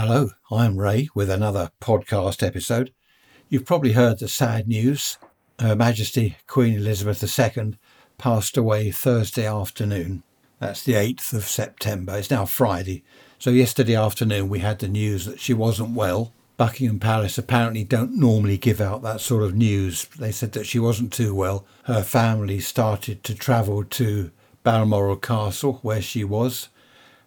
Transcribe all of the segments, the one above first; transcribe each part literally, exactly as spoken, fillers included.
Hello, I'm Ray with another podcast episode. You've probably heard the sad news. Her Majesty Queen Elizabeth the Second passed away Thursday afternoon. That's the eighth of September. It's now Friday. So yesterday afternoon we had the news that she wasn't well. Buckingham Palace apparently don't normally give out that sort of news. They said that she wasn't too well. Her family started to travel to Balmoral Castle where she was.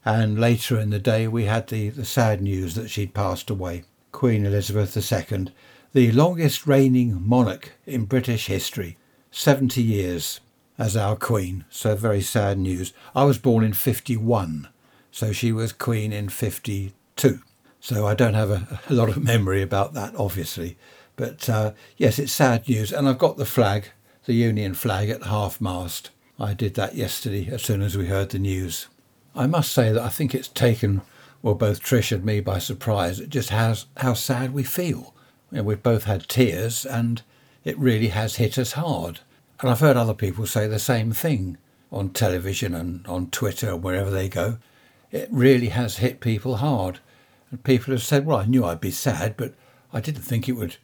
And later in the day we had the, the sad news that she'd passed away. Queen Elizabeth the Second, the longest reigning monarch in British history, seventy years as our Queen, so very sad news. I was born in fifty-one, so she was Queen in fifty-two, so I don't have a, a lot of memory about that obviously, but uh, yes, it's sad news. And I've got the flag, the Union flag at half mast. I did that yesterday as soon as we heard the news. I must say that I think it's taken, well, both Trish and me by surprise. It just has how sad we feel. You know, we've both had tears and it really has hit us hard. And I've heard other people say the same thing on television and on Twitter, wherever they go. It really has hit people hard. And people have said, well, I knew I'd be sad, but I didn't think it would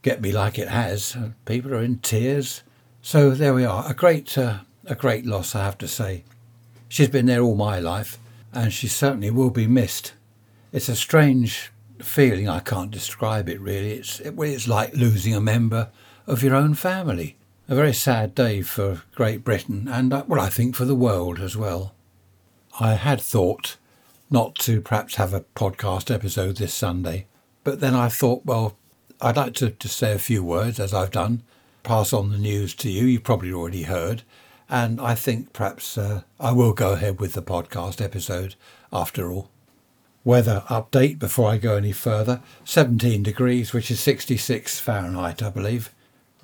get me like it has. And people are in tears. So there we are. A great, uh, a great loss, I have to say. She's been there all my life and she certainly will be missed. It's a strange feeling. I can't describe it really. It's, it, it's like losing a member of your own family. A very sad day for Great Britain and, well, I think for the world as well. I had thought not to perhaps have a podcast episode this Sunday, but then I thought, well, I'd like to, to say a few words, as I've done, pass on the news to you. You've probably already heard. And I think perhaps uh, I will go ahead with the podcast episode after all. Weather update before I go any further. seventeen degrees, which is sixty-six Fahrenheit, I believe.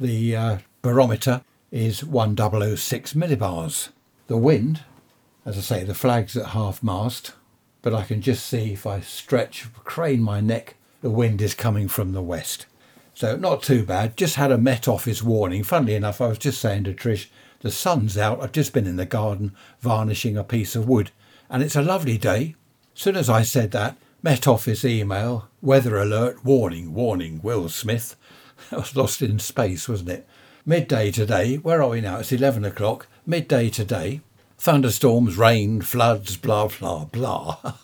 The uh, barometer is one thousand six millibars. The wind, as I say, the flag's at half mast, but I can just see if I stretch, crane my neck, the wind is coming from the west. So not too bad. Just had a Met Office warning. Funnily enough, I was just saying to Trish, the sun's out. I've just been in the garden varnishing a piece of wood and it's a lovely day. As soon as I said that, Met Office email, weather alert, warning, warning, Will Smith. I was lost in space, wasn't it? Midday today, where are we now? It's eleven o'clock, midday today, thunderstorms, rain, floods, blah, blah, blah.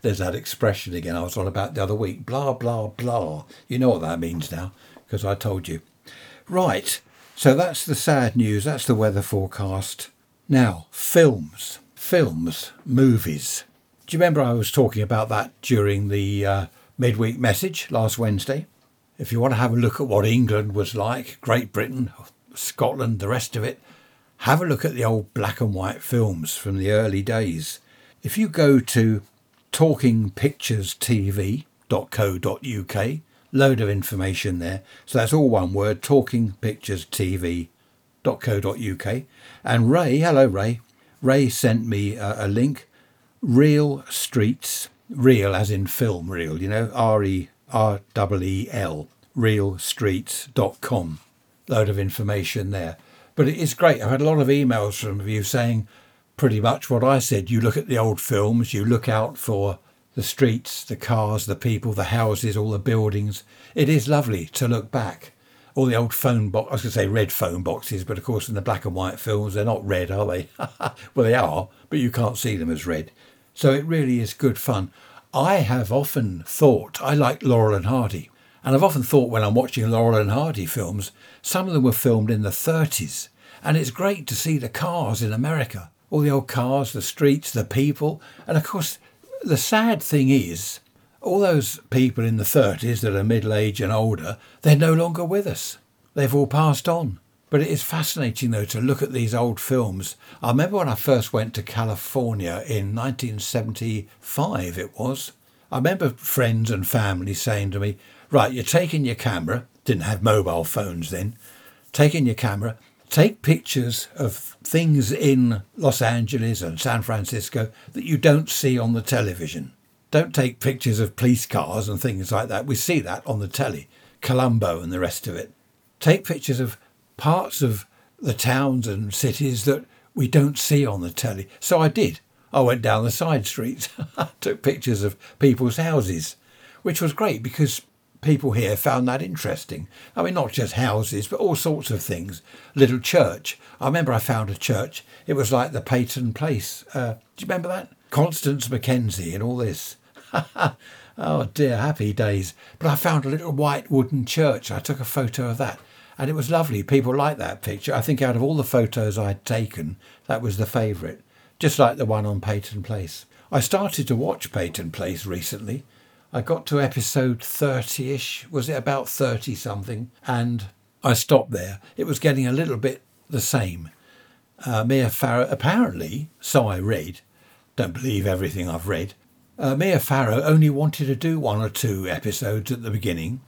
There's that expression again I was on about the other week, blah, blah, blah. You know what that means now, because I told you. Right, so that's the sad news, that's the weather forecast. Now, films, films, movies. Do you remember I was talking about that during the uh, midweek message last Wednesday? If you want to have a look at what England was like, Great Britain, Scotland, the rest of it, have a look at the old black and white films from the early days. If you go to talking pictures t v dot co dot u k, load of information there. So that's all one word, talking pictures t v dot co dot u k. And Ray, hello Ray, Ray sent me a, a link, Real Streets, real as in film real, you know, R E R E E L, real streets dot com. Load of information there. But it is great. I've had a lot of emails from you saying pretty much what I said. You look at the old films, you look out for the streets, the cars, the people, the houses, all the buildings. It is lovely to look back. All the old phone box, I was going to say red phone boxes, but of course in the black and white films, they're not red, are they? Well, they are, but you can't see them as red. So it really is good fun. I have often thought, I like Laurel and Hardy, and I've often thought when I'm watching Laurel and Hardy films, some of them were filmed in the thirties, and it's great to see the cars in America, all the old cars, the streets, the people. And of course, the sad thing is, all those people in the thirties that are middle-aged and older, they're no longer with us. They've all passed on. But it is fascinating, though, to look at these old films. I remember when I first went to California in nineteen seventy-five, it was. I remember friends and family saying to me, right, you're taking your camera. Didn't have mobile phones then. Taking your camera. Take pictures of things in Los Angeles and San Francisco that you don't see on the television. Don't take pictures of police cars and things like that. We see that on the telly. Columbo and the rest of it. Take pictures of parts of the towns and cities that we don't see on the telly. So I did. I went down the side streets, took pictures of people's houses, which was great because people here found that interesting. I mean, not just houses, but all sorts of things. Little church. I remember I found a church. It was like the Peyton Place. Uh, do you remember that? Constance Mackenzie and all this. Oh dear, happy days. But I found a little white wooden church. I took a photo of that. And it was lovely. People liked that picture. I think out of all the photos I'd taken, that was the favourite. Just like the one on Peyton Place. I started to watch Peyton Place recently. I got to episode thirty-ish, was it about thirty something, and I stopped there. It was getting a little bit the same. Uh, Mia Farrow, apparently, so I read, don't believe everything I've read, uh, Mia Farrow only wanted to do one or two episodes at the beginning,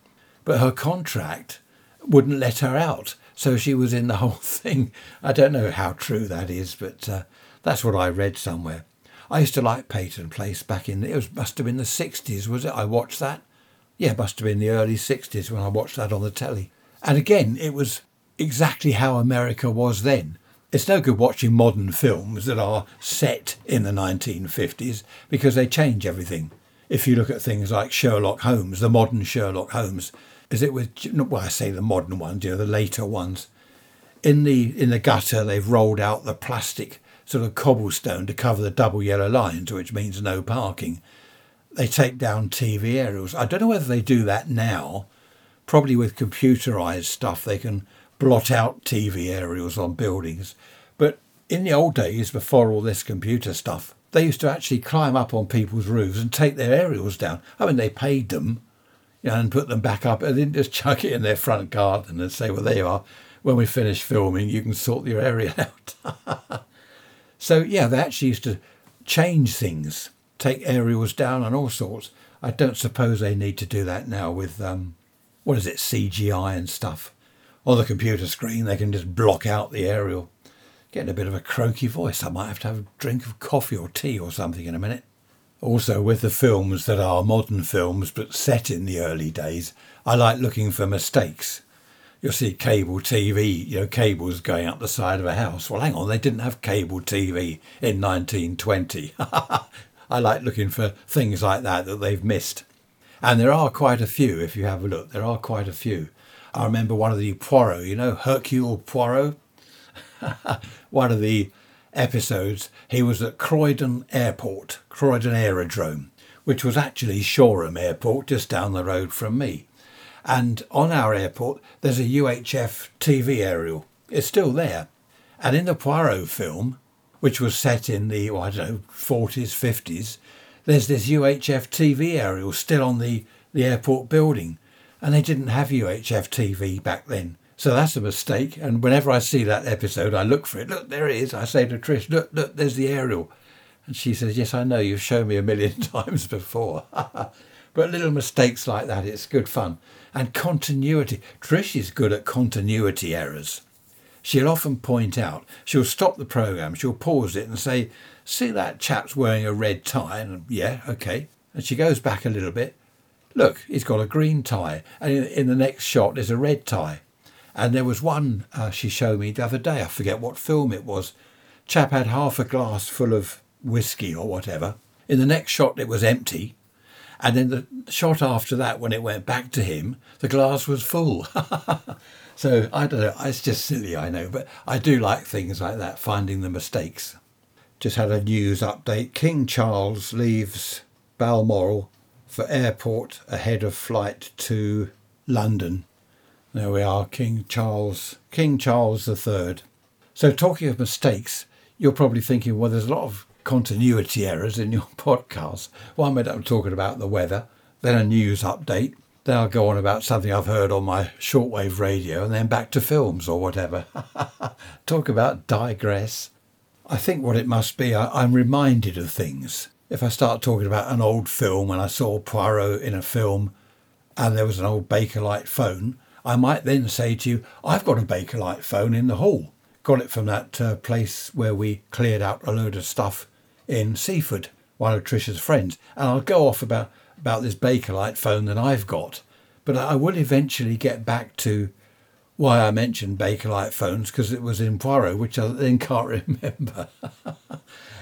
but her contract wouldn't let her out, so she was in the whole thing. I don't know how true that is, but uh, that's what I read somewhere. I used to like Peyton Place back in, it was, must have been the sixties, was it? I watched that. Yeah, must have been the early sixties when I watched that on the telly. And again, it was exactly how America was then. It's no good watching modern films that are set in the nineteen fifties because they change everything. If you look at things like Sherlock Holmes, the modern Sherlock Holmes, is it with, well, I say the modern ones, you know, the later ones. In the, in the gutter, they've rolled out the plastic sort of cobblestone to cover the double yellow lines, which means no parking. They take down T V aerials. I don't know whether they do that now. Probably with computerised stuff, they can blot out T V aerials on buildings. But in the old days, before all this computer stuff, they used to actually climb up on people's roofs and take their aerials down. I mean, they paid them, you know, and put them back up. They didn't just chuck it in their front garden and say, well, there you are. When we finish filming, you can sort your aerial out. So, yeah, they actually used to change things, take aerials down and all sorts. I don't suppose they need to do that now with, um, what is it, C G I and stuff. On the computer screen, they can just block out the aerial. Getting a bit of a croaky voice. I might have to have a drink of coffee or tea or something in a minute. Also, with the films that are modern films but set in the early days, I like looking for mistakes. You'll see cable T V, you know, cables going up the side of a house. Well, hang on, they didn't have cable T V in nineteen twenty. I like looking for things like that that they've missed. And there are quite a few, if you have a look. There are quite a few. I remember one of the Poirot, you know, Hercule Poirot. One of the episodes, he was at Croydon Airport, Croydon Aerodrome, which was actually Shoreham Airport, just down the road from me. And on our airport, there's a U H F T V aerial. It's still there. And in the Poirot film, which was set in the, well, I don't know, forties, fifties, there's this U H F T V aerial still on the, the airport building. And they didn't have U H F T V back then. So that's a mistake. And whenever I see that episode, I look for it. Look, there it is. I say to Trish, look, look, there's the aerial. And she says, yes, I know. You've shown me a million times before. But little mistakes like that, it's good fun. And continuity. Trish is good at continuity errors. She'll often point out, she'll stop the programme, she'll pause it and say, see that chap's wearing a red tie? And yeah, okay. And she goes back a little bit. Look, he's got a green tie. And in, in the next shot, there's a red tie. And there was one uh, she showed me the other day. I forget what film it was. Chap had half a glass full of whiskey or whatever. In the next shot, it was empty. And then the shot after that, when it went back to him, the glass was full. So, I don't know, it's just silly, I know, but I do like things like that, finding the mistakes. Just had a news update. King Charles leaves Balmoral for airport ahead of flight to London. There we are, King Charles, King Charles the Third. So, talking of mistakes, you're probably thinking, well, there's a lot of continuity errors in your podcast. One minute I'm talking about the weather, then a news update, then I'll go on about something I've heard on my shortwave radio, and then back to films or whatever. Talk about digress. I think what it must be, I, I'm reminded of things. If I start talking about an old film and I saw Poirot in a film and there was an old Bakelite phone, I might then say to you, I've got a Bakelite phone in the hall. Got it from that uh, place where we cleared out a load of stuff in Seaford, one of Trish's friends. And I'll go off about, about this Bakelite phone that I've got. But I will eventually get back to why I mentioned Bakelite phones, because it was in Poirot, which I then can't remember.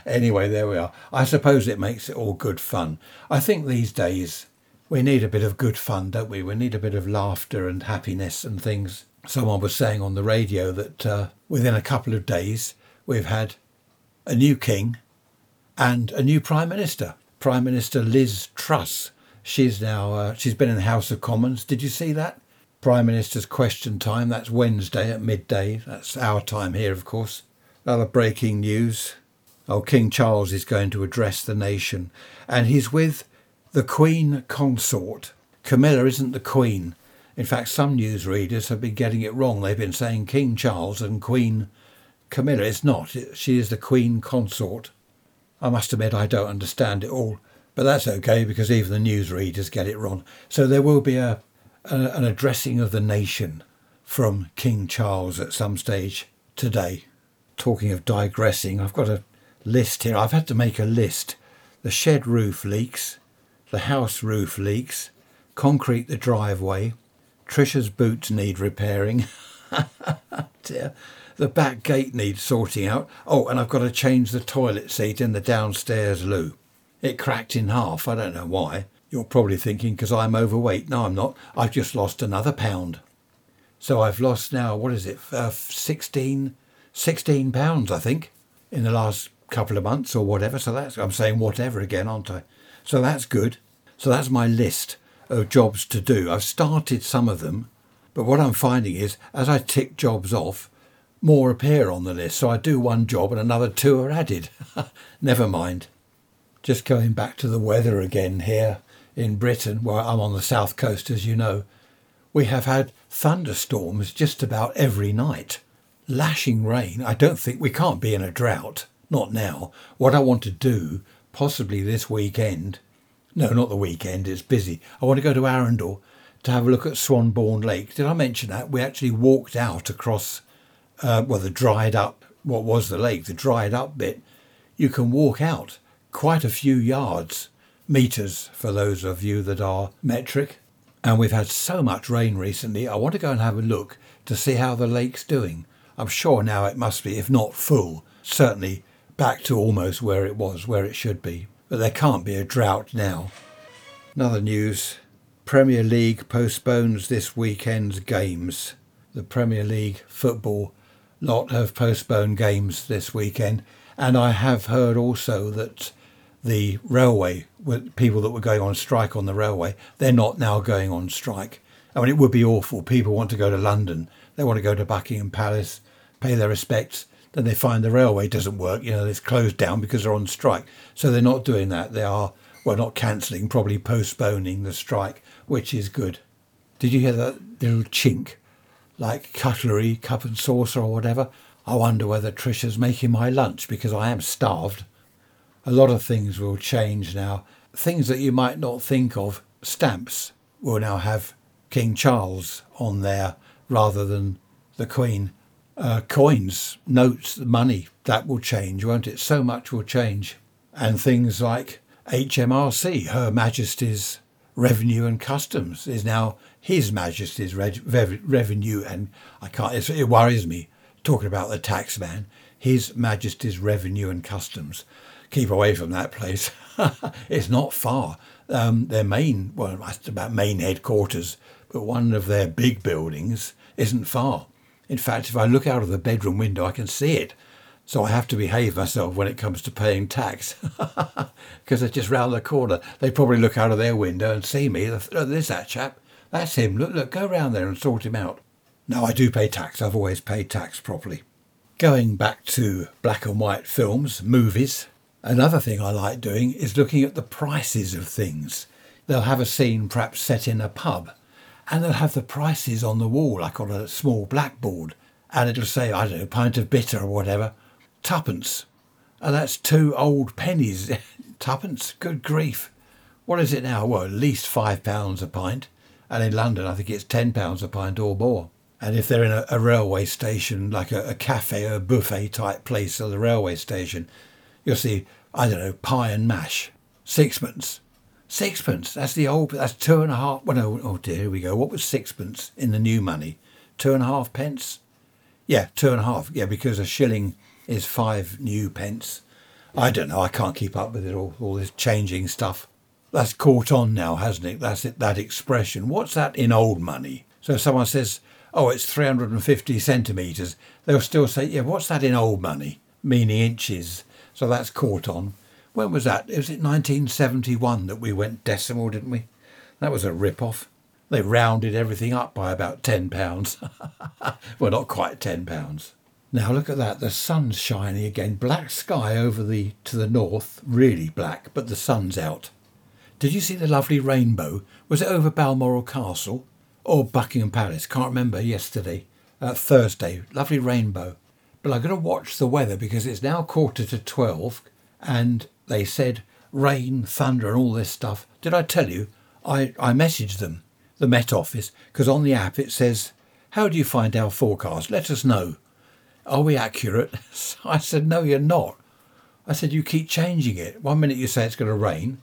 Anyway, there we are. I suppose it makes it all good fun. I think these days we need a bit of good fun, don't we? We need a bit of laughter and happiness and things. Someone was saying on the radio that uh, within a couple of days we've had a new king and a new prime minister. Prime Minister Liz Truss. She's now uh, she's been in the House of Commons. Did you see that? Prime Minister's Question Time. That's Wednesday at midday. That's our time here, of course. Other breaking news. Oh, King Charles is going to address the nation, and he's with the Queen Consort. Camilla isn't the Queen. In fact, some newsreaders have been getting it wrong. They've been saying King Charles and Queen Camilla. It's not. She is the Queen Consort. I must admit I don't understand it all, but that's okay because even the newsreaders get it wrong. So there will be a, a an addressing of the nation from King Charles at some stage today. Talking of digressing, I've got a list here. I've had to make a list. The shed roof leaks, the house roof leaks, concrete the driveway, Trish's boots need repairing. Dear. The back gate needs sorting out. Oh, and I've got to change the toilet seat in the downstairs loo. It cracked in half. I don't know why. You're probably thinking because I'm overweight. No, I'm not. I've just lost another pound. So I've lost now, what is it, uh, sixteen, sixteen pounds, I think, in the last couple of months or whatever. So that's, I'm saying whatever again, aren't I? So that's good. So that's my list of jobs to do. I've started some of them, but what I'm finding is as I tick jobs off, more appear on the list, so I do one job and another two are added. Never mind. Just going back to the weather again here in Britain, where I'm on the south coast, as you know, we have had thunderstorms just about every night. Lashing rain. I don't think we can't be in a drought. Not now. What I want to do, possibly this weekend, no, not the weekend, it's busy. I want to go to Arundel to have a look at Swanbourne Lake. Did I mention that? We actually walked out across Uh, well, the dried up, what was the lake, the dried up bit, you can walk out quite a few yards, metres for those of you that are metric. And we've had so much rain recently, I want to go and have a look to see how the lake's doing. I'm sure now it must be, if not full, certainly back to almost where it was, where it should be. But there can't be a drought now. Another news, Premier League postpones this weekend's games. The Premier League football lot have postponed games this weekend, and I have heard also that the railway, people that were going on strike on the railway, they're not now going on strike. I mean, it would be awful. People want to go to London, they want to go to Buckingham Palace, pay their respects, then they find the railway doesn't work, you know, it's closed down because they're on strike. So they're not doing that. They are, well, not cancelling, probably postponing the strike, which is good. Did you hear that little chink? Like cutlery, cup and saucer or whatever. I wonder whether Trisha's making my lunch because I am starved. A lot of things will change now. Things that you might not think of. Stamps will now have King Charles on there rather than the Queen. Uh, coins, notes, money, that will change, won't it? So much will change. And things like H M R C, Her Majesty's Revenue and Customs, is now His Majesty's Re- Re- Revenue and I can't, it's, it worries me talking about the tax man. His Majesty's Revenue and Customs. Keep away from that place. It's not far. Um, their main, well, that's about main headquarters, but one of their big buildings isn't far. In fact, if I look out of the bedroom window, I can see it. So I have to behave myself when it comes to paying tax because they're just round the corner. They probably look out of their window and see me. Oh, there's that chap. That's him. Look, look, go round there and sort him out. No, I do pay tax. I've always paid tax properly. Going back to black and white films, movies, another thing I like doing is looking at the prices of things. They'll have a scene perhaps set in a pub and they'll have the prices on the wall, like on a small blackboard, and it'll say, I don't know, a pint of bitter or whatever. Tuppence, and that's two old pennies. Tuppence, good grief. What is it now? Well, at least five pounds a pint, and in London I think it's ten pounds a pint or more. And if they're in a, a railway station, like a, a cafe or a buffet type place at the railway station, you'll see, I don't know, pie and mash, sixpence. Sixpence, that's the old, that's two and a half, well, no, oh dear, here we go. What was sixpence in the new money? Two and a half pence? Yeah, two and a half, yeah, because a shilling is five new pence. I don't know, I can't keep up with it all, all this changing stuff. That's caught on now, hasn't it? That's it, that expression. What's that in old money? So if someone says, oh, it's three hundred fifty centimetres, they'll still say, yeah, what's that in old money? Meaning inches. So that's caught on. When was that? Was it nineteen seventy-one that we went decimal, didn't we? That was a rip-off. They rounded everything up by about ten pounds. Well, not quite ten pounds. Now look at that. The sun's shining again. Black sky over the to the north. Really black, but the sun's out. Did you see the lovely rainbow? Was it over Balmoral Castle or Buckingham Palace? Can't remember. Yesterday, uh, Thursday, lovely rainbow. But I'm going to watch the weather because it's now quarter to twelve, and they said rain, thunder, and all this stuff. Did I tell you? I, I messaged them, the Met Office, because on the app it says, "How do you find our forecast? Let us know. Are we accurate?" So I said, "No, you're not." I said, "You keep changing it. One minute you say it's going to rain,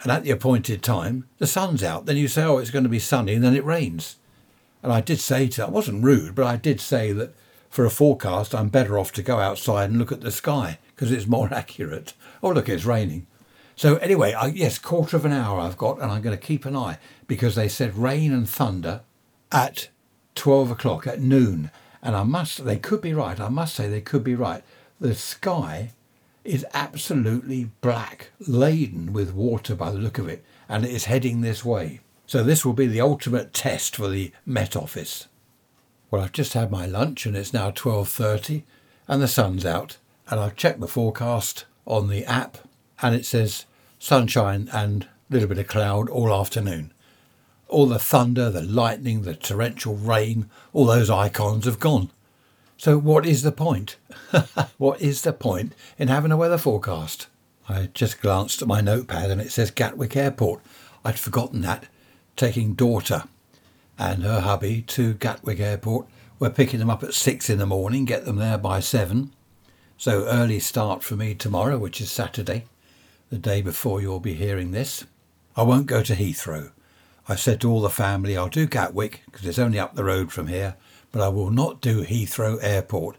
and at the appointed time, the sun's out. Then you say, oh, it's going to be sunny, and then it rains." And I did say to them, I wasn't rude, but I did say that for a forecast, I'm better off to go outside and look at the sky because it's more accurate. Oh, look, it's raining. So anyway, I, yes, quarter of an hour I've got, and I'm going to keep an eye because they said rain and thunder at twelve o'clock, at noon. And I must, they could be right. I must say they could be right. The sky is absolutely black, laden with water by the look of it, and it is heading this way. So this will be the ultimate test for the Met Office. Well, I've just had my lunch and it's now twelve thirty and the sun's out, and I've checked the forecast on the app and it says sunshine and a little bit of cloud all afternoon. All the thunder, the lightning, the torrential rain, all those icons have gone. So what is the point? What is the point in having a weather forecast? I just glanced at my notepad and it says Gatwick Airport. I'd forgotten that. Taking daughter and her hubby to Gatwick Airport. We're picking them up at six in the morning, get them there by seven. So early start for me tomorrow, which is Saturday, the day before you'll be hearing this. I won't go to Heathrow. I said to all the family, I'll do Gatwick because it's only up the road from here, but I will not do Heathrow Airport,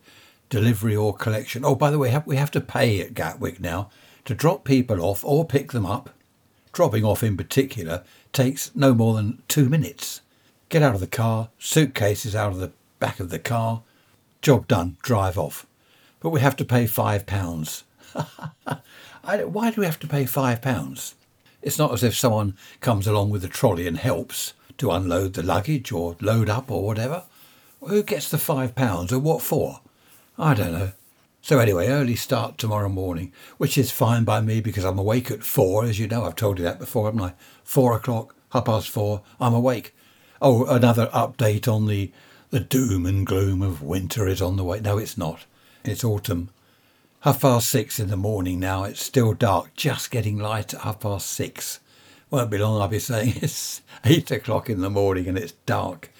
delivery or collection. Oh, by the way, we have to pay at Gatwick now to drop people off or pick them up. Dropping off in particular takes no more than two minutes. Get out of the car, suitcases out of the back of the car, job done, drive off. But we have to pay five pounds. Why do we have to pay five pounds? It's not as if someone comes along with a trolley and helps to unload the luggage or load up or whatever. Who gets the five pounds or what for? I don't know. So anyway, early start tomorrow morning, which is fine by me because I'm awake at four, as you know. I've told you that before, haven't I? Four o'clock, half past four, I'm awake. Oh, another update on the, the doom and gloom of winter is on the way. No, it's not. It's autumn. Half past six in the morning now. It's still dark, just getting light at half past six. Won't be long, I'll be saying it's eight o'clock in the morning and it's dark.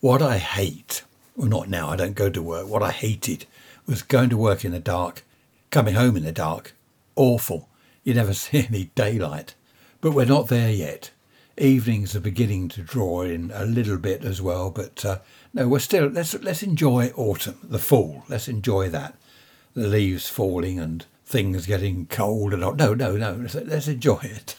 What I hate, well, not now, I don't go to work. What I hated was going to work in the dark, coming home in the dark. Awful. You never see any daylight. But we're not there yet. Evenings are beginning to draw in a little bit as well, but uh, no, we're still, let's let's enjoy autumn, the fall. Let's enjoy that. The leaves falling and things getting cold and all. No, no, no, let's, let's enjoy it.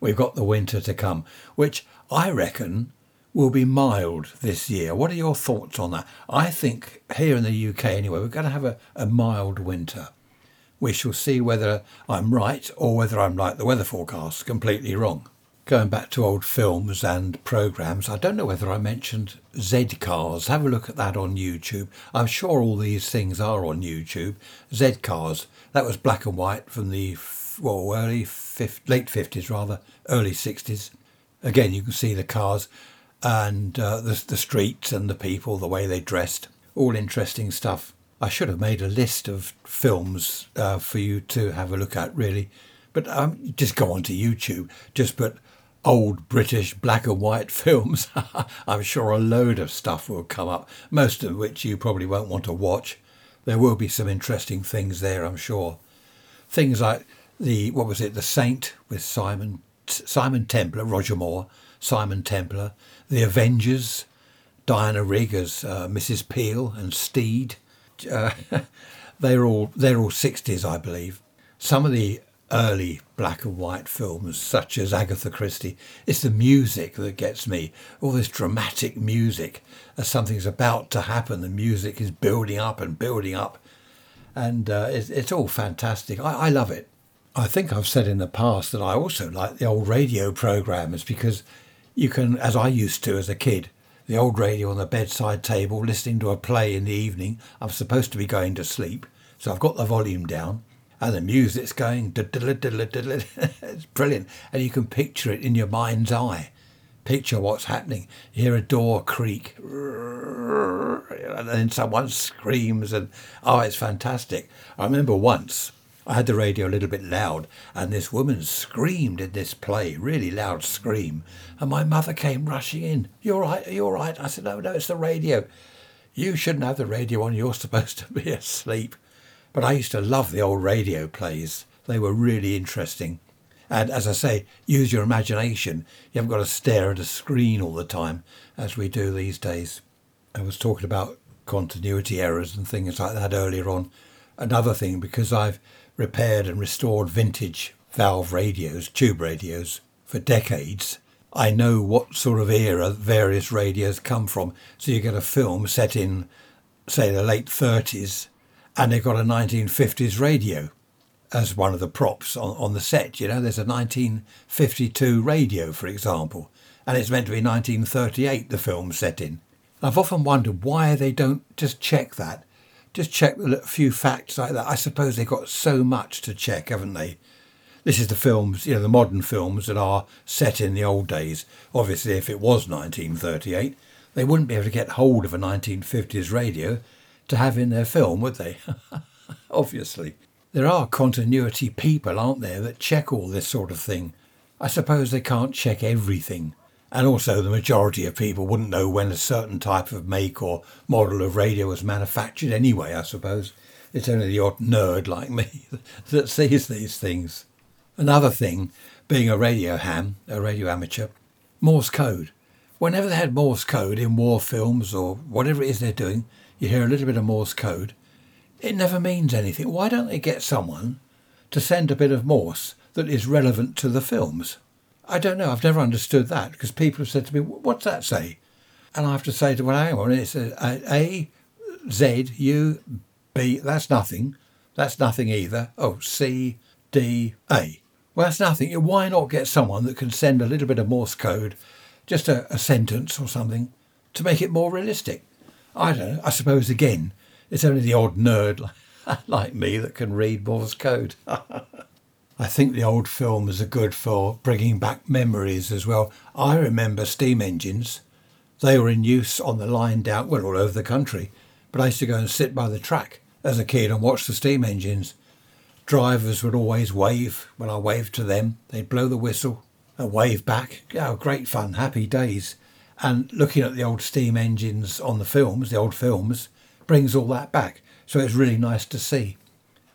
We've got the winter to come, which I reckon will be mild this year. What are your thoughts on that? I think here in the U K anyway, we're going to have a, a mild winter. We shall see whether I'm right or whether I'm like the weather forecast, completely wrong. Going back to old films and programmes, I don't know whether I mentioned Zed Cars. Have a look at that on YouTube. I'm sure all these things are on YouTube. Zed Cars, that was black and white from the well, early fifties, late fifties rather, early sixties. Again, you can see the cars and uh, the, the streets and the people, the way they dressed. All interesting stuff. I should have made a list of films uh, for you to have a look at, really. But um, just go onto YouTube, just put old British black and white films. I'm sure a load of stuff will come up, most of which you probably won't want to watch. There will be some interesting things there, I'm sure. Things like the, what was it, The Saint with Simon Simon Templar, Roger Moore, Simon Templar, The Avengers, Diana Rigg as uh, Missus Peel and Steed. Uh, they're all they're all sixties, I believe. Some of the early black and white films such as Agatha Christie. It's the music that gets me, all this dramatic music as something's about to happen. The music is building up and building up, and uh, it's, it's all fantastic. I, I love it. I think I've said in the past that I also like the old radio programmes, because you can, as I used to as a kid, the old radio on the bedside table, listening to a play in the evening. I'm supposed to be going to sleep, so I've got the volume down. And the music's going, it's brilliant. And you can picture it in your mind's eye. Picture what's happening. You hear a door creak, and then someone screams, and oh, it's fantastic. I remember once I had the radio a little bit loud, and this woman screamed in this play, really loud scream. And my mother came rushing in. You're right, you're right. I said, no, no, it's the radio. You shouldn't have the radio on. You're supposed to be asleep. But I used to love the old radio plays. They were really interesting. And as I say, use your imagination. You haven't got to stare at a screen all the time as we do these days. I was talking about continuity errors and things like that earlier on. Another thing, because I've repaired and restored vintage valve radios, tube radios, for decades, I know what sort of era various radios come from. So you get a film set in, say, the late thirties, and they've got a nineteen fifties radio as one of the props on, on the set. You know, there's a nineteen fifty-two radio, for example, and it's meant to be nineteen thirty-eight, the film set in. I've often wondered why they don't just check that, just check a few facts like that. I suppose they've got so much to check, haven't they? This is the films, you know, the modern films that are set in the old days. Obviously, if it was nineteen thirty-eight, they wouldn't be able to get hold of a nineteen fifties radio to have in their film, would they? Obviously. There are continuity people, aren't there, that check all this sort of thing. I suppose they can't check everything. And also the majority of people wouldn't know when a certain type of make or model of radio was manufactured anyway, I suppose. It's only the odd nerd like me that sees these things. Another thing, being a radio ham, a radio amateur, Morse code. Whenever they had Morse code in war films or whatever it is they're doing, you hear a little bit of Morse code. It never means anything. Why don't they get someone to send a bit of Morse that is relevant to the films? I don't know. I've never understood that, because people have said to me, what's that say? And I have to say to them, hang on, it says A, Z, U, B, that's nothing. That's nothing either. Oh, C, D, A. Well, that's nothing. Why not get someone that can send a little bit of Morse code, just a, a sentence or something, to make it more realistic? I don't know. I suppose, again, it's only the odd nerd like me that can read Morse code. I think the old films are good for bringing back memories as well. I remember steam engines. They were in use on the line down, well, all over the country. But I used to go and sit by the track as a kid and watch the steam engines. Drivers would always wave when I waved to them. They'd blow the whistle and wave back. Oh, great fun, happy days. And looking at the old steam engines on the films, the old films, brings all that back. So it's really nice to see.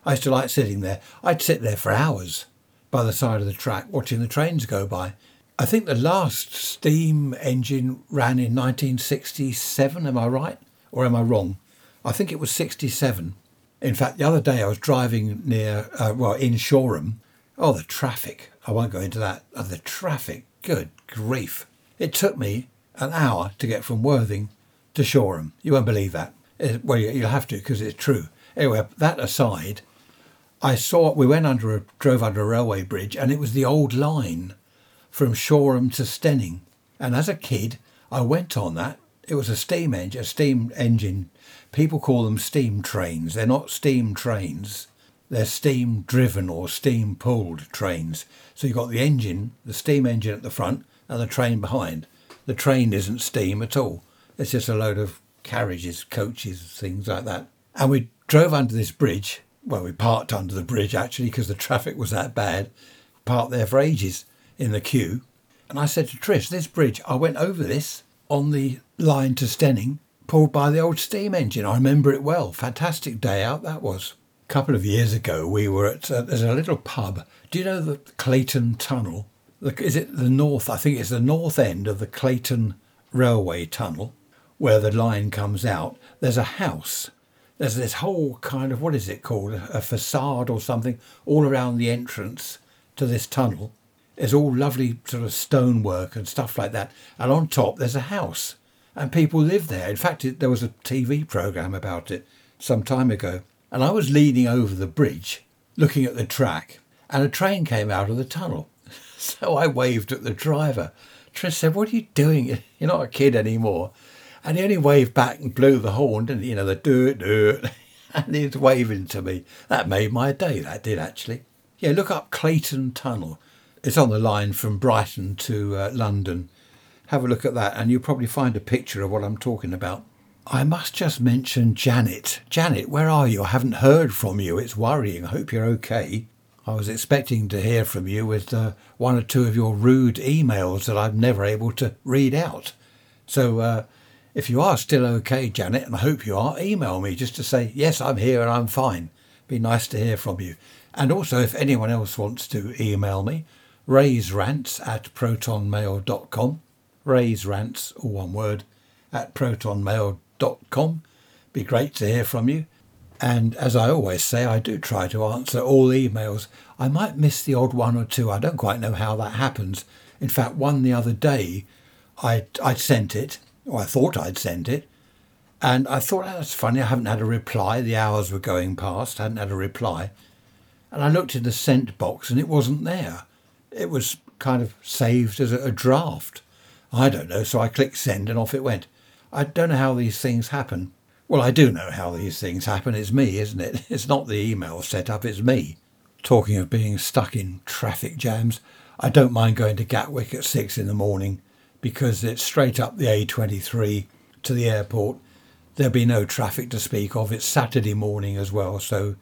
I used to like sitting there. I'd sit there for hours by the side of the track watching the trains go by. I think the last steam engine ran in nineteen sixty-seven, am I right? Or am I wrong? I think it was sixty-seven. In fact, the other day I was driving near, uh, well, in Shoreham. Oh, the traffic. I won't go into that. Oh, the traffic. Good grief. It took me an hour to get from Worthing to Shoreham. You won't believe that. It, well, you'll have to, because it's true. Anyway, that aside, I saw, we went under, a, drove under a railway bridge, and it was the old line from Shoreham to Stenning. And as a kid, I went on that. It was a steam engine, a steam engine. People call them steam trains. They're not steam trains. They're steam-driven or steam-pulled trains. So you've got the engine, the steam engine at the front, and the train behind. The train isn't steam at all. It's just a load of carriages, coaches, things like that. And we drove under this bridge. Well, we parked under the bridge, actually, because the traffic was that bad. Parked there for ages in the queue. And I said to Trish, this bridge, I went over this on the line to Stenning, pulled by the old steam engine. I remember it well. Fantastic day out that was. A couple of years ago, we were at, uh, there's a little pub. Do you know the Clayton Tunnel? Is it the north? I think it's the north end of the Clayton Railway Tunnel where the line comes out. There's a house there's this whole kind of, what is it called, a facade or something, all around the entrance to this tunnel. There's all lovely sort of stonework and stuff like that. And on top, there's a house. And people live there. In fact, it, there was a T V programme about it some time ago. And I was leaning over the bridge, looking at the track, and a train came out of the tunnel. So I waved at the driver. Trish said, "What are you doing? You're not a kid anymore." And he only waved back and blew the horn, didn't he? You know, the do-it-do-it. And he was waving to me. That made my day, that did actually. Yeah, look up Clayton Tunnel. It's on the line from Brighton to uh, London. Have a look at that and you'll probably find a picture of what I'm talking about. I must just mention Janet. Janet, where are you? I haven't heard from you. It's worrying. I hope you're okay. I was expecting to hear from you with uh, one or two of your rude emails that I'm never able to read out. So uh, if you are still okay, Janet, and I hope you are, email me just to say, yes, I'm here and I'm fine. Be nice to hear from you. And also, if anyone else wants to email me, raysrants at protonmail dot com. Ray's Rants, all one word, at protonmail dot com. Be great to hear from you. And as I always say, I do try to answer all emails. I might miss the odd one or two. I don't quite know how that happens. In fact, one the other day, I I sent it, or I thought I'd sent it, and I thought, oh, that's funny, I haven't had a reply. The hours were going past, I hadn't had a reply. And I looked in the sent box and it wasn't there. It was kind of saved as a draft. I don't know, so I clicked send and off it went. I don't know how these things happen. Well, I do know how these things happen. It's me, isn't it? It's not the email setup, it's me. Talking of being stuck in traffic jams, I don't mind going to Gatwick at six in the morning because it's straight up the A twenty-three to the airport. There'll be no traffic to speak of. It's Saturday morning as well, so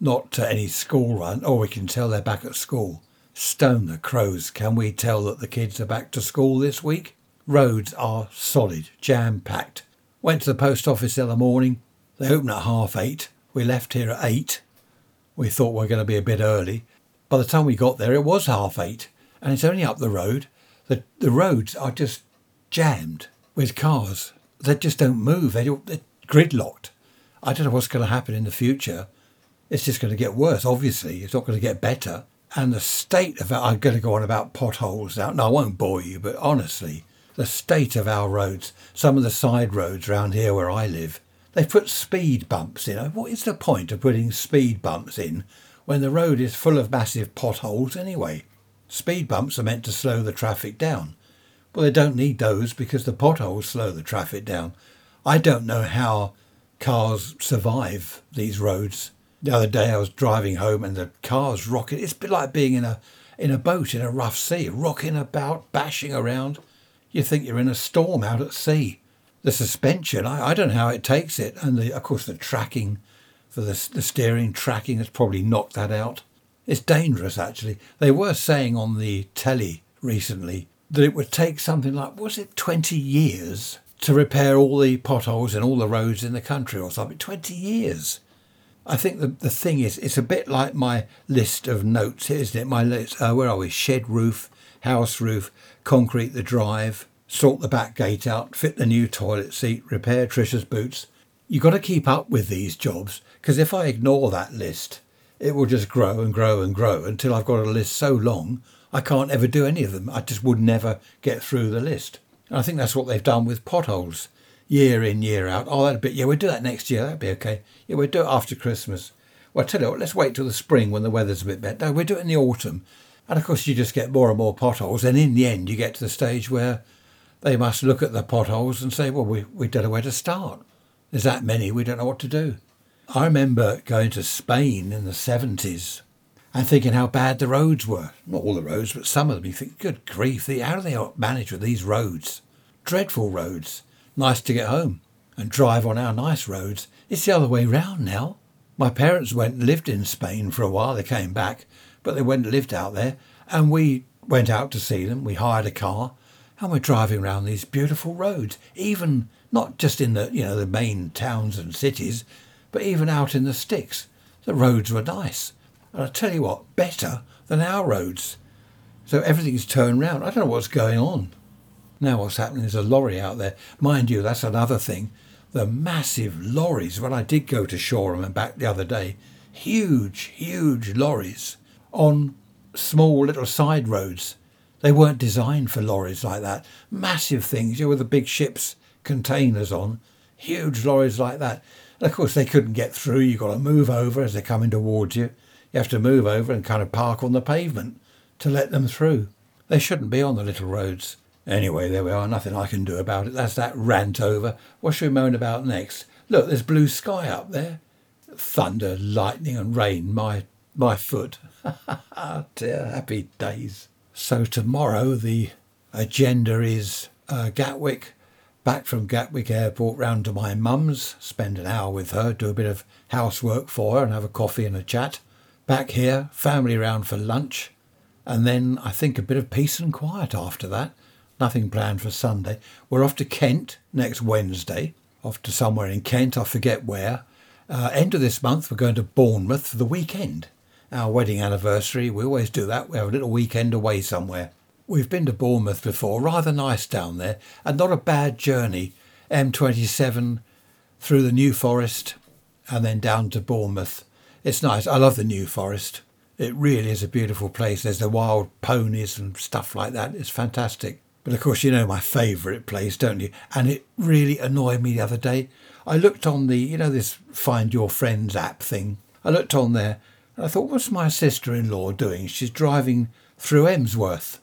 not any school run. Oh, we can tell they're back at school. Stone the crows, can we tell that the kids are back to school this week? Roads are solid, jam-packed. Went to the post office the other morning. They open at half eight. We left here at eight. We thought we were going to be a bit early. By the time we got there, it was half eight. And it's only up the road. The, the roads are just jammed with cars. They just don't move. They don't, they're gridlocked. I don't know what's going to happen in the future. It's just going to get worse, obviously. It's not going to get better. And the state of our... I'm going to go on about potholes now. No, I won't bore you, but honestly, the state of our roads, some of the side roads round here where I live, they've put speed bumps in. What is the point of putting speed bumps in when the road is full of massive potholes anyway? Speed bumps are meant to slow the traffic down. Well, they don't need those because the potholes slow the traffic down. I don't know how cars survive these roads. The other day I was driving home and the car's rocking. It's a bit like being in a in a boat in a rough sea, rocking about, bashing around. You think you're in a storm out at sea. The suspension, I, I don't know how it takes it. And the, of course the tracking, for the, the steering tracking has probably knocked that out. It's dangerous actually. They were saying on the telly recently that it would take something like, was it twenty years to repair all the potholes and all the roads in the country or something? twenty years. I think the, the thing is, it's a bit like my list of notes, isn't it? My list, uh, where are we? Shed roof, house roof, concrete the drive, sort the back gate out, fit the new toilet seat, repair Trisha's boots. You've got to keep up with these jobs, because if I ignore that list, it will just grow and grow and grow until I've got a list so long, I can't ever do any of them. I just would never get through the list. And I think that's what they've done with potholes. Year in, year out. Oh, that'd be, yeah, we'll do that next year. That'd be okay. Yeah, we'll do it after Christmas. Well, I tell you what, let's wait till the spring when the weather's a bit better. No, we'll do it in the autumn. And of course, you just get more and more potholes. And in the end, you get to the stage where they must look at the potholes and say, well, we, we don't know where to start. There's that many. We don't know what to do. I remember going to Spain in the seventies and thinking how bad the roads were. Not all the roads, but some of them. You think, good grief, how do they manage with these roads? Dreadful roads. Nice to get home and drive on our nice roads. It's the other way round now. My parents went and lived in Spain for a while. They came back, but they went and lived out there. And we went out to see them. We hired a car and we're driving around these beautiful roads, even not just in the, you know, the main towns and cities, but even out in the sticks. The roads were nice. And I tell you what, better than our roads. So everything's turned round. I don't know what's going on. Now what's happening is a lorry out there. Mind you, that's another thing. the massive lorries. When I did go to Shoreham and back the other day, huge, huge lorries on small little side roads. They weren't designed for lorries like that. Massive things, you know, with the big ships' containers on. Huge lorries like that. And of course, they couldn't get through. You've got to move over as they're coming towards you. You have to move over and kind of park on the pavement to let them through. They shouldn't be on the little roads. Anyway, there we are. Nothing I can do about it. That's that rant over. What should we moan about next? Look, there's blue sky up there. Thunder, lightning and rain. My, my foot. Dear, happy days. So tomorrow the agenda is uh, Gatwick, back from Gatwick Airport round to my mum's, spend an hour with her, do a bit of housework for her and have a coffee and a chat. Back here, family round for lunch, and then I think a bit of peace and quiet after that. Nothing planned for Sunday. We're off to Kent next Wednesday, off to somewhere in Kent, I forget where. Uh, end of this month we're going to Bournemouth for the weekend. Our wedding anniversary, we always do that. We have a little weekend away somewhere. We've been to Bournemouth before, rather nice down there, and not a bad journey. M twenty-seven through the New Forest and then down to Bournemouth. It's nice. I love the New Forest. It really is a beautiful place. There's the wild ponies and stuff like that. It's fantastic. But of course, you know my favourite place, don't you? And it really annoyed me the other day. I looked on the, you know, this Find Your Friends app thing. I looked on there. I thought, what's my sister-in-law doing? She's driving through Emsworth.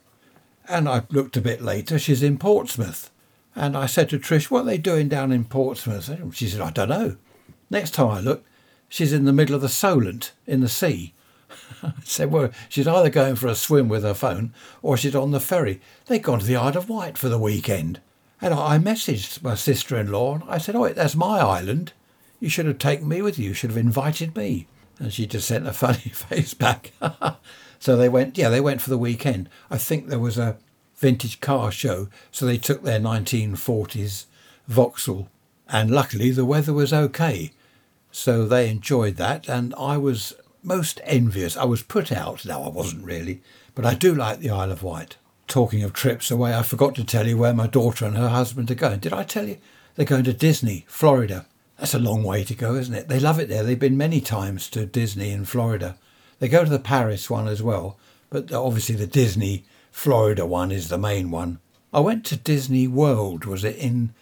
And I looked a bit later, she's in Portsmouth. And I said to Trish, what are they doing down in Portsmouth? She said, I don't know. Next time I looked, she's in the middle of the Solent in the sea. I said, well, she's either going for a swim with her phone or she's on the ferry. They've gone to the Isle of Wight for the weekend. And I messaged my sister-in-law and I said, oh, that's my island. You should have taken me with you. You should have invited me. And she just sent a funny face back. So they went, yeah, they went for the weekend. I think there was a vintage car show. So they took their nineteen forties Vauxhall. And luckily the weather was okay. So they enjoyed that. And I was most envious. I was put out. No, I wasn't really. But I do like the Isle of Wight. Talking of trips away, I forgot to tell you where my daughter and her husband are going. Did I tell you? They're going to Disney, Florida. That's a long way to go, isn't it? They love it there. They've been many times to Disney in Florida. They go to the Paris one as well, but obviously the Disney Florida one is the main one. I went to Disney World, was it, in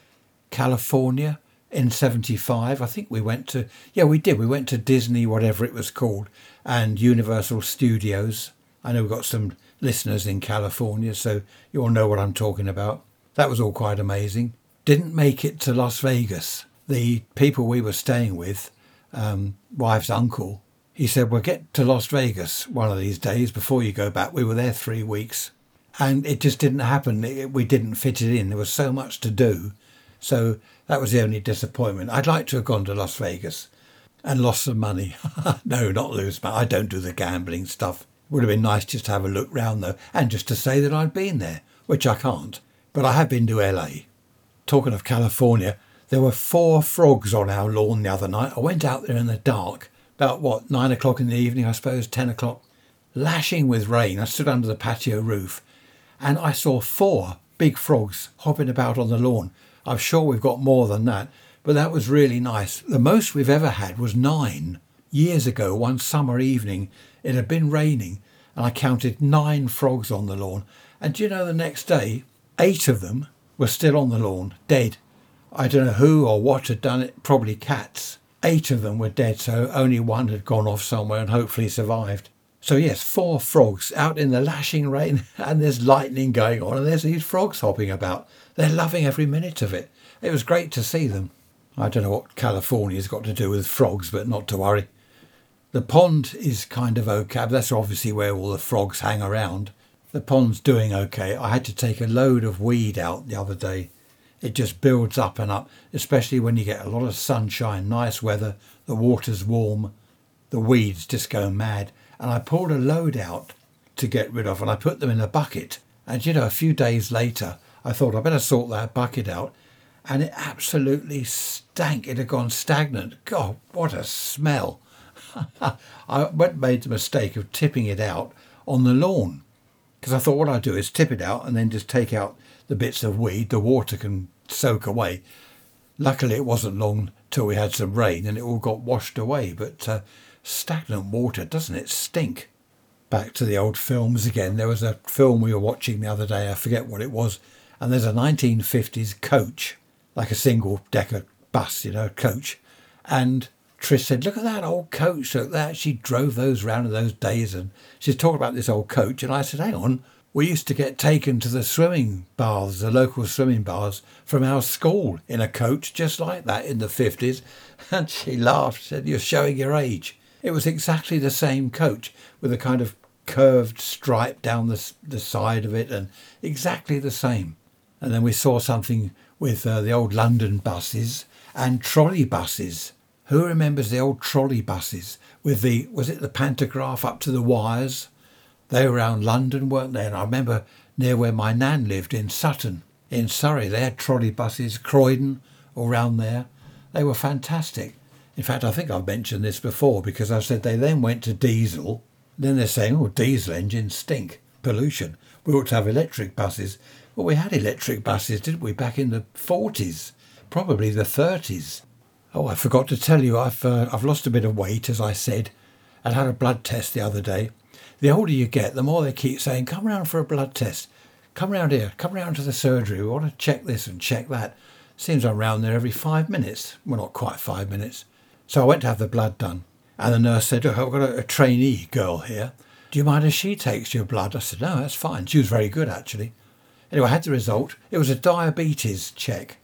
California in seventy-five? I think we went to, yeah, we did. We went to Disney, whatever it was called, and Universal Studios. I know we've got some listeners in California, so you all know what I'm talking about. That was all quite amazing. Didn't make it to Las Vegas. The people we were staying with, um, wife's uncle, he said, we'll get to Las Vegas one of these days before you go back. We were there three weeks and it just didn't happen. It, we didn't fit it in. There was so much to do. So that was the only disappointment. I'd like to have gone to Las Vegas and lost some money. No, not lose money. I don't do the gambling stuff. Would have been nice just to have a look round though and just to say that I'd been there, which I can't. But I have been to L A. Talking of California, there were four frogs on our lawn the other night. I went out there in the dark, about, what, nine o'clock in the evening, I suppose, ten o'clock, lashing with rain. I stood under the patio roof and I saw four big frogs hopping about on the lawn. I'm sure we've got more than that, but that was really nice. The most we've ever had was nine. Years ago, one summer evening, it had been raining and I counted nine frogs on the lawn. And do you know, the next day, eight of them were still on the lawn, dead. I don't know who or what had done it, probably cats. Eight of them were dead, so only one had gone off somewhere and hopefully survived. So yes, four frogs out in the lashing rain and there's lightning going on and there's these frogs hopping about. They're loving every minute of it. It was great to see them. I don't know what California's got to do with frogs, but not to worry. The pond is kind of okay. That's obviously where all the frogs hang around. The pond's doing okay. I had to take a load of weed out the other day. It just builds up and up, especially when you get a lot of sunshine, nice weather, the water's warm, the weeds just go mad. And I pulled a load out to get rid of and I put them in a bucket. And, you know, a few days later, I thought I better sort that bucket out. And it absolutely stank. It had gone stagnant. God, what a smell. I went and made the mistake of tipping it out on the lawn because I thought what I'd do is tip it out and then just take out the bits of weed the water can soak away. Luckily, it wasn't long till we had some rain and it all got washed away, but uh, stagnant water, doesn't it stink? Back to the old films again. There was a film we were watching the other day, I forget what it was, and there's a nineteen fifties coach, like a single-decker bus, you know, coach. And Trish said, look at that old coach, look at that. She drove those round in those days, and she's talking about this old coach. And I said, hang on, we used to get taken to the swimming baths, the local swimming baths, from our school in a coach just like that in the fifties. And she laughed, said, you're showing your age. It was exactly the same coach with a kind of curved stripe down the, the side of it, and exactly the same. And then we saw something with uh, the old London buses and trolley buses. Who remembers the old trolley buses with the, was it the pantograph up to the wires? They were around London, weren't they? And I remember near where my nan lived in Sutton, in Surrey, they had trolley buses, Croydon, all round there. They were fantastic. In fact, I think I've mentioned this before, because I said they then went to diesel. Then they're saying, oh, diesel engines stink, pollution. We ought to have electric buses. Well, we had electric buses, didn't we, back in the forties, probably the thirties. Oh, I forgot to tell you, I've uh, I've lost a bit of weight, as I said, and had a blood test the other day. The older you get, the more they keep saying, come round for a blood test. Come round here, come round to the surgery. We want to check this and check that. Seems I'm round there every five minutes. Well, not quite five minutes. So I went to have the blood done. And the nurse said, look, I've got a, a trainee girl here. Do you mind if she takes your blood? I said, no, that's fine. She was very good, actually. Anyway, I had the result. It was a diabetes check.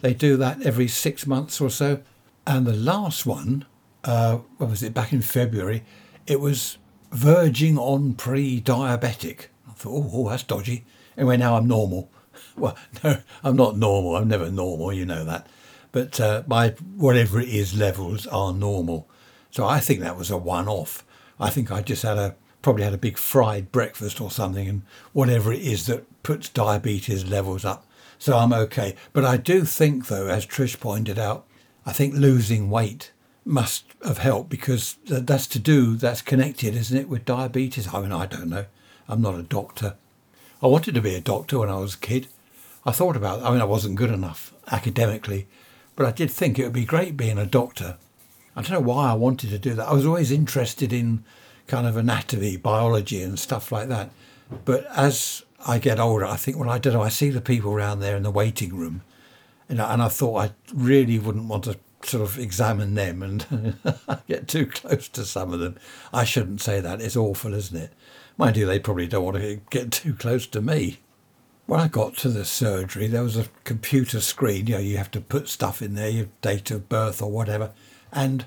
They do that every six months or so. And the last one, uh, what was it, back in February, it was verging on pre-diabetic. I thought, oh, oh, that's dodgy. Anyway, now I'm normal. Well, no, I'm not normal. I'm never normal, you know that. But uh, my whatever it is levels are normal. So I think that was a one-off. I think I just had a probably had a big fried breakfast or something, and whatever it is that puts diabetes levels up. So I'm okay. But I do think, though, as Trish pointed out, I think losing weight must have helped, because that's to do, that's connected, isn't it, with diabetes? I mean, I don't know. I'm not a doctor. I wanted to be a doctor when I was a kid. I thought about it. I mean, I wasn't good enough academically, but I did think it would be great being a doctor. I don't know why I wanted to do that. I was always interested in kind of anatomy, biology and stuff like that. But as I get older, I think, well, I don't know, I see the people around there in the waiting room, you know, and I thought I really wouldn't want to sort of examine them and get too close to some of them. I shouldn't say that. It's awful, isn't it? Mind you, they probably don't want to get too close to me. When I got to the surgery, there was a computer screen. You know, you have to put stuff in there, your date of birth or whatever. And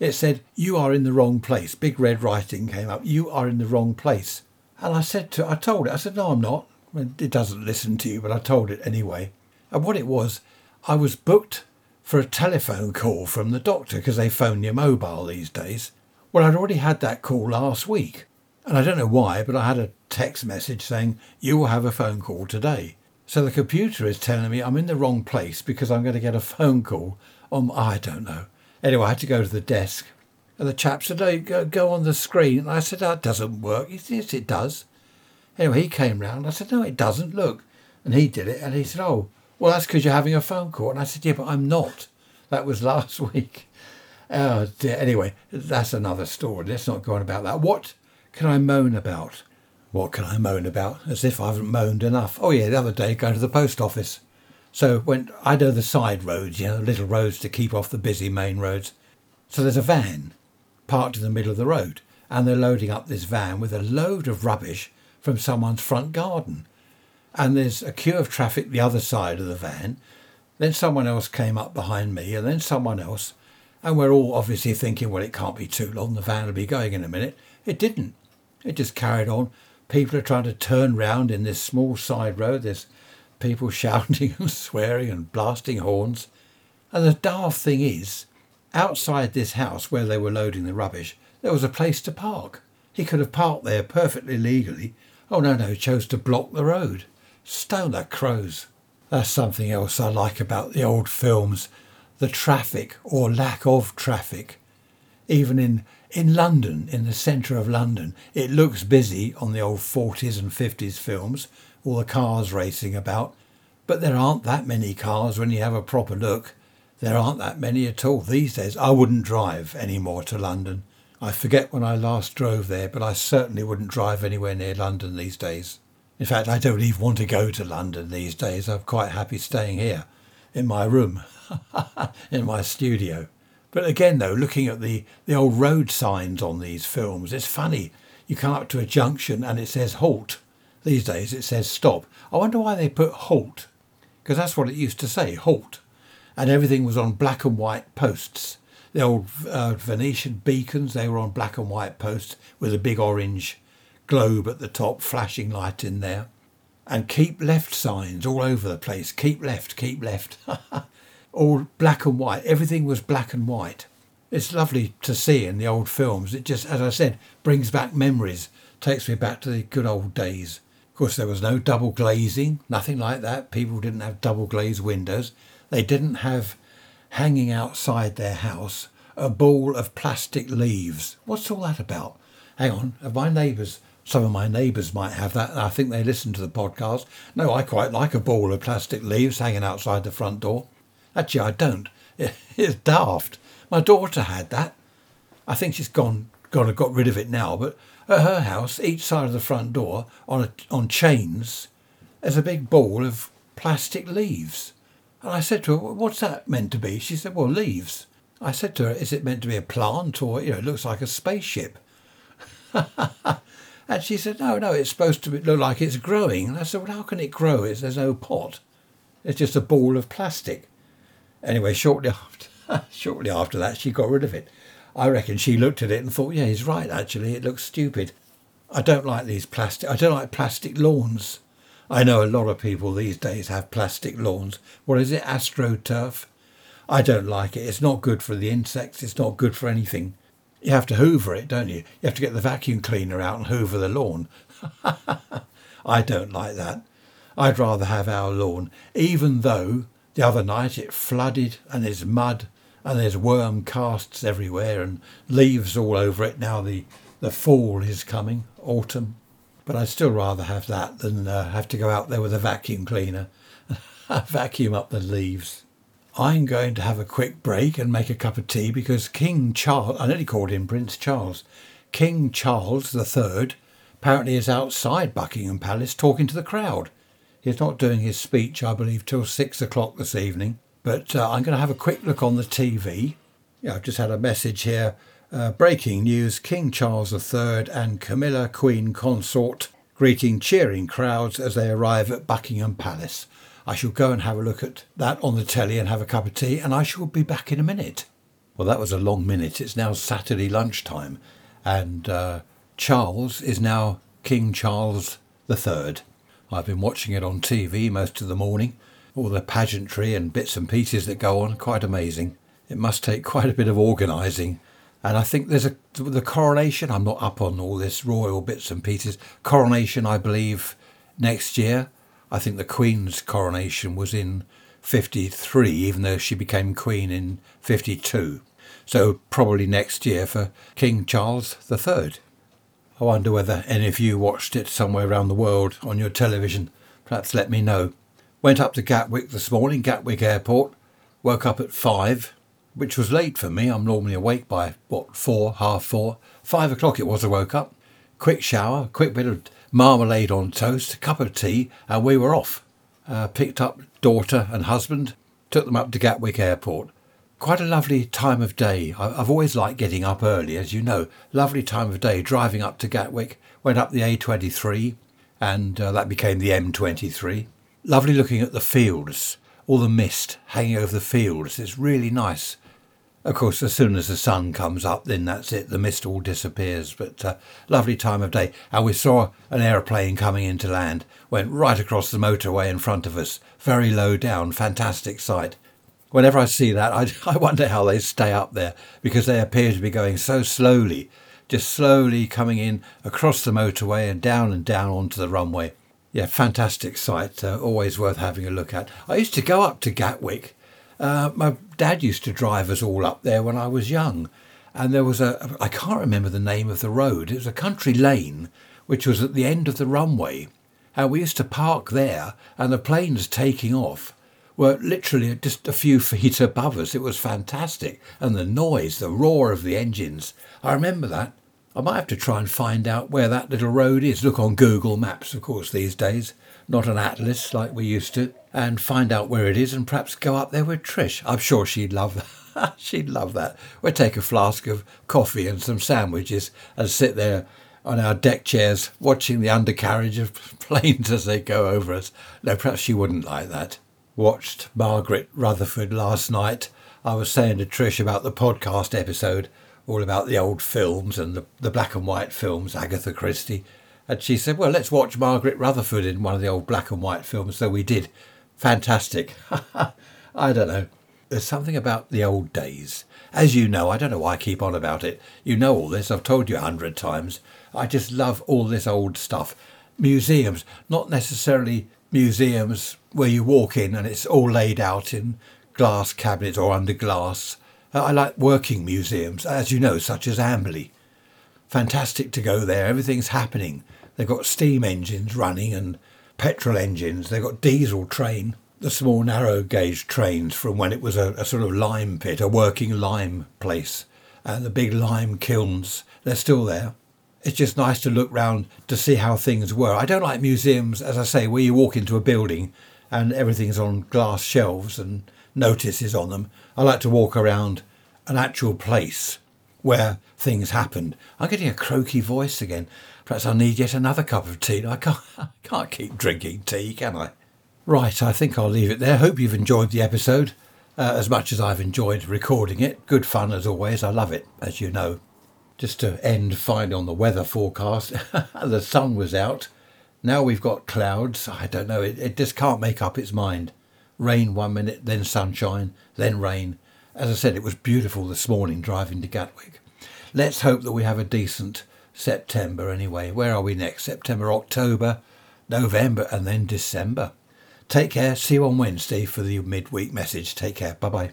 it said, you are in the wrong place. Big red writing came up. You are in the wrong place. And I said to, I told it, I said, no, I'm not. It doesn't listen to you, but I told it anyway. And what it was, I was booked for a telephone call from the doctor, because they phone your mobile these days. Well, I'd already had that call last week. And I don't know why, but I had a text message saying, you will have a phone call today. So the computer is telling me I'm in the wrong place because I'm going to get a phone call on, I don't know. Anyway, I had to go to the desk, and the chap said, no, go, go on the screen. And I said, that doesn't work. He said, yes, it does. Anyway, he came round. I said, no, it doesn't. Look. And he did it. And he said, oh, well, that's because you're having a phone call. And I said, yeah, but I'm not. That was last week. Oh, dear. Anyway, that's another story. Let's not go on about that. What can I moan about? What can I moan about? As if I haven't moaned enough. Oh, yeah, the other day, going to the post office. So went, I know the side roads, you know, little roads to keep off the busy main roads. So there's a van parked in the middle of the road, and they're loading up this van with a load of rubbish from someone's front garden. And there's a queue of traffic the other side of the van. Then someone else came up behind me, and then someone else. And we're all obviously thinking, well, it can't be too long. The van will be going in a minute. It didn't. It just carried on. People are trying to turn round in this small side road. There's people shouting and swearing and blasting horns. And the daft thing is, outside this house where they were loading the rubbish, there was a place to park. He could have parked there perfectly legally. Oh, no, no, he chose to block the road. Stoner crows. That's something else I like about the old films, the traffic or lack of traffic. Even in, in London, in the centre of London, it looks busy on the old forties and fifties films, all the cars racing about, but there aren't that many cars when you have a proper look. There aren't that many at all these days. I wouldn't drive anymore to London. I forget when I last drove there, but I certainly wouldn't drive anywhere near London these days. In fact, I don't even want to go to London these days. I'm quite happy staying here, in my room, in my studio. But again, though, looking at the, the old road signs on these films, it's funny. You come up to a junction and it says halt. These days it says stop. I wonder why they put halt, because that's what it used to say, halt. And everything was on black and white posts. The old uh, Venetian beacons, they were on black and white posts with a big orange globe at the top, flashing light in there. And keep left signs all over the place. Keep left, keep left. All black and white. Everything was black and white. It's lovely to see in the old films. It just, as I said, brings back memories. Takes me back to the good old days. Of course, there was no double glazing, nothing like that. People didn't have double glazed windows. They didn't have, hanging outside their house, a ball of plastic leaves. What's all that about? Hang on, have my neighbours... Some of my neighbours might have that, and I think they listen to the podcast. No, I quite like a ball of plastic leaves hanging outside the front door. Actually, I don't. It's daft. My daughter had that. I think she's gone, gone, got rid of it now, but at her house, each side of the front door, on, a, on chains, there's a big ball of plastic leaves. And I said to her, what's that meant to be? She said, well, leaves. I said to her, is it meant to be a plant, or, you know, it looks like a spaceship? And she said, no, no, it's supposed to look like it's growing. And I said, well, how can it grow? It's, there's no pot. It's just a ball of plastic. Anyway, shortly after, shortly after that, she got rid of it. I reckon she looked at it and thought, yeah, he's right, actually. It looks stupid. I don't like these plastic. I don't like plastic lawns. I know a lot of people these days have plastic lawns. What is it? AstroTurf? I don't like it. It's not good for the insects. It's not good for anything. You have to hoover it, don't you? You have to get the vacuum cleaner out and hoover the lawn. I don't like that. I'd rather have our lawn, even though the other night it flooded and there's mud and there's worm casts everywhere and leaves all over it. Now the, the fall is coming, autumn. But I'd still rather have that than uh, have to go out there with a vacuum cleaner and vacuum up the leaves. I'm going to have a quick break and make a cup of tea because King Charles, I nearly called him Prince Charles, King Charles the third apparently is outside Buckingham Palace talking to the crowd. He's not doing his speech, I believe, till six o'clock this evening. But uh, I'm going to have a quick look on the T V. Yeah, I've just had a message here. Uh, breaking news, King Charles the third and Camilla, Queen Consort, greeting cheering crowds as they arrive at Buckingham Palace. I shall go and have a look at that on the telly and have a cup of tea, and I shall be back in a minute. Well, that was a long minute. It's now Saturday lunchtime, and uh, Charles is now King Charles the third. I've been watching it on T V most of the morning. All the pageantry and bits and pieces that go on, quite amazing. It must take quite a bit of organising. And I think there's a, the coronation, I'm not up on all this royal bits and pieces, coronation, I believe, next year. I think the Queen's coronation was in fifty-three, even though she became Queen in fifty-two. So probably next year for King Charles the third. I wonder whether any of you watched it somewhere around the world on your television. Perhaps let me know. Went up to Gatwick this morning, Gatwick Airport. Woke up at five, which was late for me. I'm normally awake by, what, four, half four. Five o'clock it was I woke up. Quick shower, quick bit of marmalade on toast, a cup of tea, and we were off. Uh, picked up daughter and husband, took them up to Gatwick Airport. Quite a lovely time of day. I, I've always liked getting up early, as you know. Lovely time of day, driving up to Gatwick, went up the A twenty-three, and uh, that became the M twenty-three. Lovely looking at the fields, all the mist hanging over the fields. It's really nice. Of course, as soon as the sun comes up, then that's it. The mist all disappears. But uh, lovely time of day. And we saw an aeroplane coming into land. Went right across the motorway in front of us. Very low down. Fantastic sight. Whenever I see that, I, I wonder how they stay up there. Because they appear to be going so slowly. Just slowly coming in across the motorway and down and down onto the runway. Yeah, fantastic sight. Uh, always worth having a look at. I used to go up to Gatwick. Uh, my dad used to drive us all up there when I was young, and there was a, I can't remember the name of the road, it was a country lane which was at the end of the runway, and we used to park there and the planes taking off were literally just a few feet above us. It was fantastic. And the noise, the roar of the engines. I remember that. I might have to try and find out where that little road is. Look on Google Maps, of course, these days. Not an atlas like we used to. And find out where it is and perhaps go up there with Trish. I'm sure she'd love that. She'd love that. We'd take a flask of coffee and some sandwiches and sit there on our deck chairs watching the undercarriage of planes as they go over us. No, perhaps she wouldn't like that. Watched Margaret Rutherford last night. I was saying to Trish about the podcast episode, all about the old films and the, the black and white films, Agatha Christie. And she said, well, let's watch Margaret Rutherford in one of the old black and white films. So we did. Fantastic. I don't know. There's something about the old days. As you know, I don't know why I keep on about it. You know all this. I've told you a hundred times. I just love all this old stuff. Museums, not necessarily museums where you walk in and it's all laid out in glass cabinets or under glass. I like working museums, as you know, such as Amberley. Fantastic to go there. Everything's happening. They've got steam engines running and petrol engines. They've got diesel train. The small narrow gauge trains from when it was a, a sort of lime pit, a working lime place, and the big lime kilns, they're still there. It's just nice to look round to see how things were. I don't like museums, as I say, where you walk into a building and everything's on glass shelves and notices on them. I like to walk around an actual place where things happened. I'm getting a croaky voice again. Perhaps I need yet another cup of tea. I can't, I can't keep drinking tea, can I? Right, I think I'll leave it there. Hope you've enjoyed the episode uh, as much as I've enjoyed recording it. Good fun as always. I love it, as you know. Just to end finally on the weather forecast, the sun was out. Now we've got clouds. I don't know. It, it just can't make up its mind. Rain one minute, then sunshine, then rain. As I said, it was beautiful this morning driving to Gatwick. Let's hope that we have a decent September anyway. Where are we next? September, October, November, and then December. Take care. See you on Wednesday for the midweek message. Take care. Bye-bye.